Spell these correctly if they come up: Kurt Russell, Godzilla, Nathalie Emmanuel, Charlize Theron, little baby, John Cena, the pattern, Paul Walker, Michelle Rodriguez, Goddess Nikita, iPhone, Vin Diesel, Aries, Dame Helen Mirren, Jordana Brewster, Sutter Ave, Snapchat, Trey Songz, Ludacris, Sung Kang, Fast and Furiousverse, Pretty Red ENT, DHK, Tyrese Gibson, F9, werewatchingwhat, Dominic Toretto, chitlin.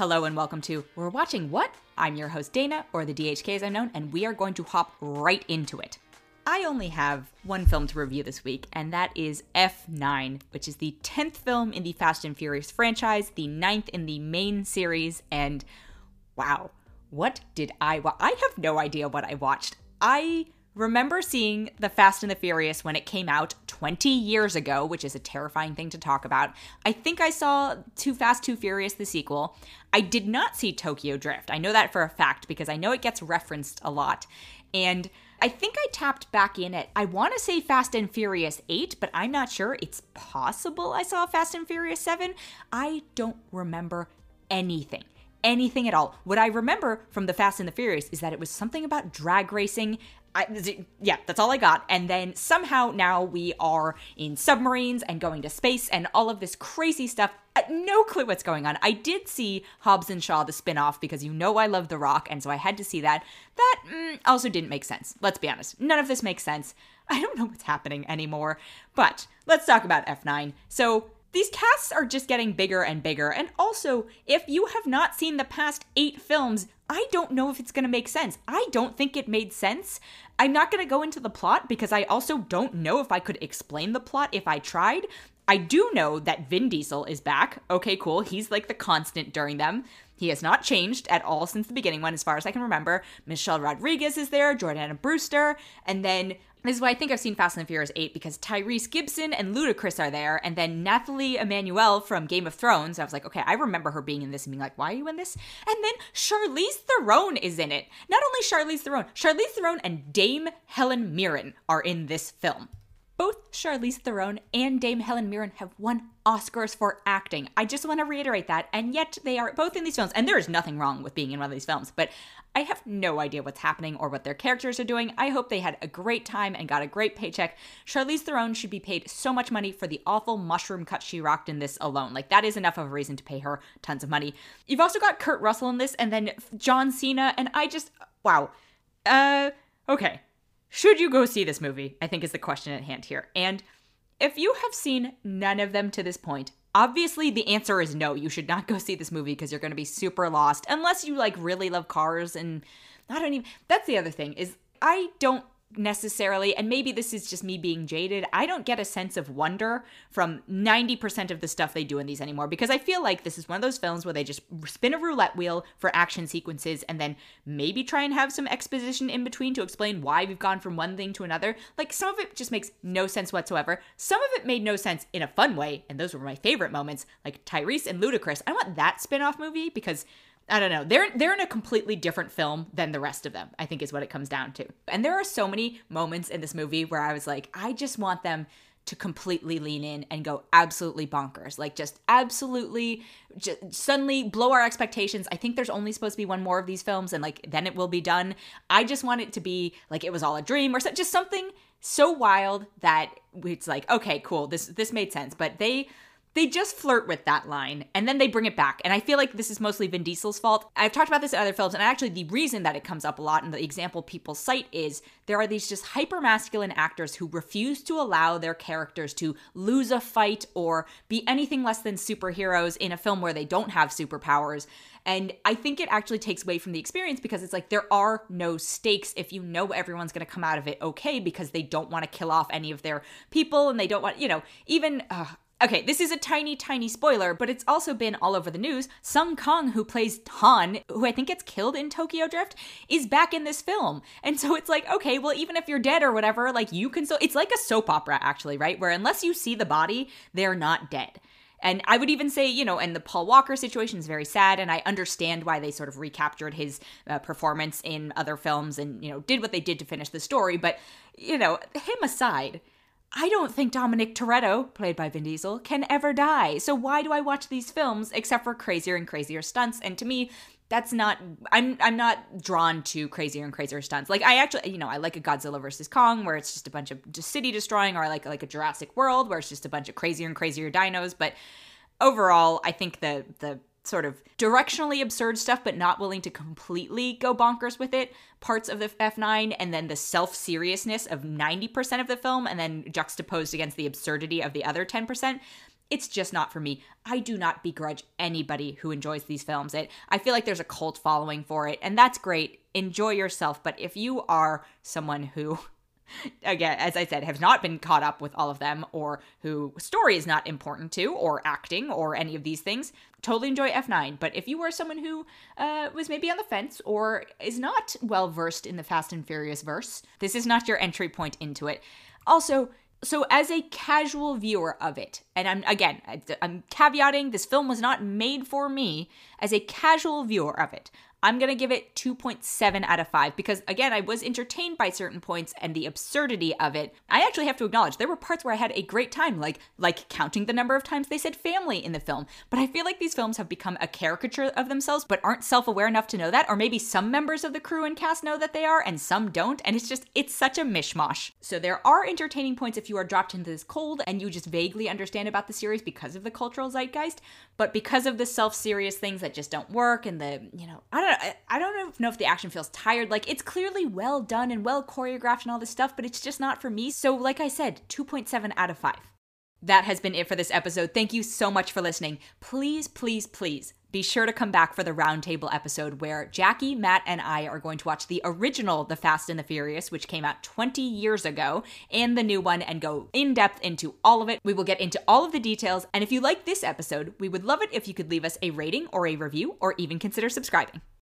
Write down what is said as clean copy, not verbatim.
Hello and welcome to We're Watching What? I'm your host Dana, or the DHK as I'm known, and we are going to hop right into it. I only have one film to review this week, and that is F9, which is the 10th film in the Fast and Furious franchise, the 9th in the main series, and wow, what did I watch? I have no idea what I watched. I remember seeing The Fast and the Furious when it came out 20 years ago, which is a terrifying thing to talk about. I think I saw Too Fast, Too Furious, the sequel. I did not see Tokyo Drift. I know that for a fact because I know it gets referenced a lot. And I think I tapped back in at, I want to say Fast and Furious 8, but I'm not sure. It's possible I saw Fast and Furious 7. I don't remember anything at all. What I remember from The Fast and the Furious is that it was something about drag racing. Yeah, that's all I got. And then somehow now we are in submarines and going to space and all of this crazy stuff. No clue what's going on. I did see Hobbs and Shaw, the spinoff, because you know I love The Rock, and so I had to see that. That also didn't make sense. Let's be honest. None of this makes sense. I don't know what's happening anymore. But let's talk about F9. So these casts are just getting bigger and bigger, and also, if you have not seen the past 8 films, I don't know if it's going to make sense. I don't think it made sense. I'm not going to go into the plot because I also don't know if I could explain the plot if I tried. I do know that Vin Diesel is back. Okay, cool. He's like the constant during them. He has not changed at all since the beginning one, as far as I can remember. Michelle Rodriguez is there, Jordana Brewster, and then this is why I think I've seen Fast and Furious 8, because Tyrese Gibson and Ludacris are there, and then Nathalie Emmanuel from Game of Thrones. I was like, okay, I remember her being in this and being like, why are you in this? And then Charlize Theron is in it. Not only Charlize Theron and Dame Helen Mirren are in this film. Both Charlize Theron and Dame Helen Mirren have won Oscars for acting. I just want to reiterate that. And yet they are both in these films. And there is nothing wrong with being in one of these films. But I have no idea what's happening or what their characters are doing. I hope they had a great time and got a great paycheck. Charlize Theron should be paid so much money for the awful mushroom cut she rocked in this alone. Like, that is enough of a reason to pay her tons of money. You've also got Kurt Russell in this, and then John Cena. And I just, wow. Okay. Should you go see this movie, I think is the question at hand here. And if you have seen none of them to this point, obviously the answer is no, you should not go see this movie because you're going to be super lost unless you like really love cars. And that's the other thing is I don't necessarily, and maybe this is just me being jaded, I don't get a sense of wonder from 90% of the stuff they do in these anymore, because I feel like this is one of those films where they just spin a roulette wheel for action sequences and then maybe try and have some exposition in between to explain why we've gone from one thing to another. Like, some of it just makes no sense whatsoever. Some of it made no sense in a fun way, and those were my favorite moments, like Tyrese and Ludacris. I want that spin-off movie because I don't know. They're in a completely different film than the rest of them, I think is what it comes down to. And there are so many moments in this movie where I was like, I just want them to completely lean in and go absolutely bonkers. Like, just absolutely just suddenly blow our expectations. I think there's only supposed to be one more of these films, and like then it will be done. I just want it to be like it was all a dream or just something so wild that it's like, okay, cool, this made sense. But they just flirt with that line, and then they bring it back. And I feel like this is mostly Vin Diesel's fault. I've talked about this in other films, and actually the reason that it comes up a lot and the example people cite is there are these just hyper-masculine actors who refuse to allow their characters to lose a fight or be anything less than superheroes in a film where they don't have superpowers. And I think it actually takes away from the experience because it's like there are no stakes if you know everyone's going to come out of it okay because they don't want to kill off any of their people and they don't want, even... Okay, this is a tiny, tiny spoiler, but it's also been all over the news. Sung Kang, who plays Han, who I think gets killed in Tokyo Drift, is back in this film. And so it's like, okay, well, even if you're dead or whatever, like you can still, it's like a soap opera actually, right? Where unless you see the body, they're not dead. And I would even say, and the Paul Walker situation is very sad, and I understand why they sort of recaptured his performance in other films and, did what they did to finish the story. But, him aside, I don't think Dominic Toretto, played by Vin Diesel, can ever die. So why do I watch these films except for crazier and crazier stunts? And to me, that's not, I'm not drawn to crazier and crazier stunts. Like, I actually, I like a Godzilla versus Kong where it's just a bunch of just city destroying, or I like a Jurassic World where it's just a bunch of crazier and crazier dinos. But overall, I think the sort of directionally absurd stuff, but not willing to completely go bonkers with it, parts of the F9, and then the self-seriousness of 90% of the film, and then juxtaposed against the absurdity of the other 10%. It's just not for me. I do not begrudge anybody who enjoys these films. I feel like there's a cult following for it, and that's great. Enjoy yourself. But if you are someone who, again, as I said, have not been caught up with all of them, or who story is not important to, or acting, or any of these things, totally enjoy F9. But if you are someone who was maybe on the fence or is not well-versed in the Fast and Furious verse, this is not your entry point into it. Also, so as a casual viewer of it, and I'm caveating, this film was not made for me, as a casual viewer of it, I'm going to give it 2.7 out of 5 because, again, I was entertained by certain points and the absurdity of it. I actually have to acknowledge there were parts where I had a great time, like counting the number of times they said family in the film. But I feel like these films have become a caricature of themselves but aren't self-aware enough to know that, or maybe some members of the crew and cast know that they are and some don't, and it's such a mishmash. So there are entertaining points if you are dropped into this cold and you just vaguely understand about the series because of the cultural zeitgeist, but because of the self-serious things that just don't work and the, I don't know if the action feels tired. Like, it's clearly well done and well choreographed and all this stuff, but it's just not for me. So like I said, 2.7 out of 5. That has been it for this episode. Thank you so much for listening. Please, please, please be sure to come back for the roundtable episode where Jackie, Matt, and I are going to watch the original The Fast and the Furious, which came out 20 years ago, and the new one, and go in depth into all of it. We will get into all of the details. And if you like this episode, we would love it if you could leave us a rating or a review, or even consider subscribing.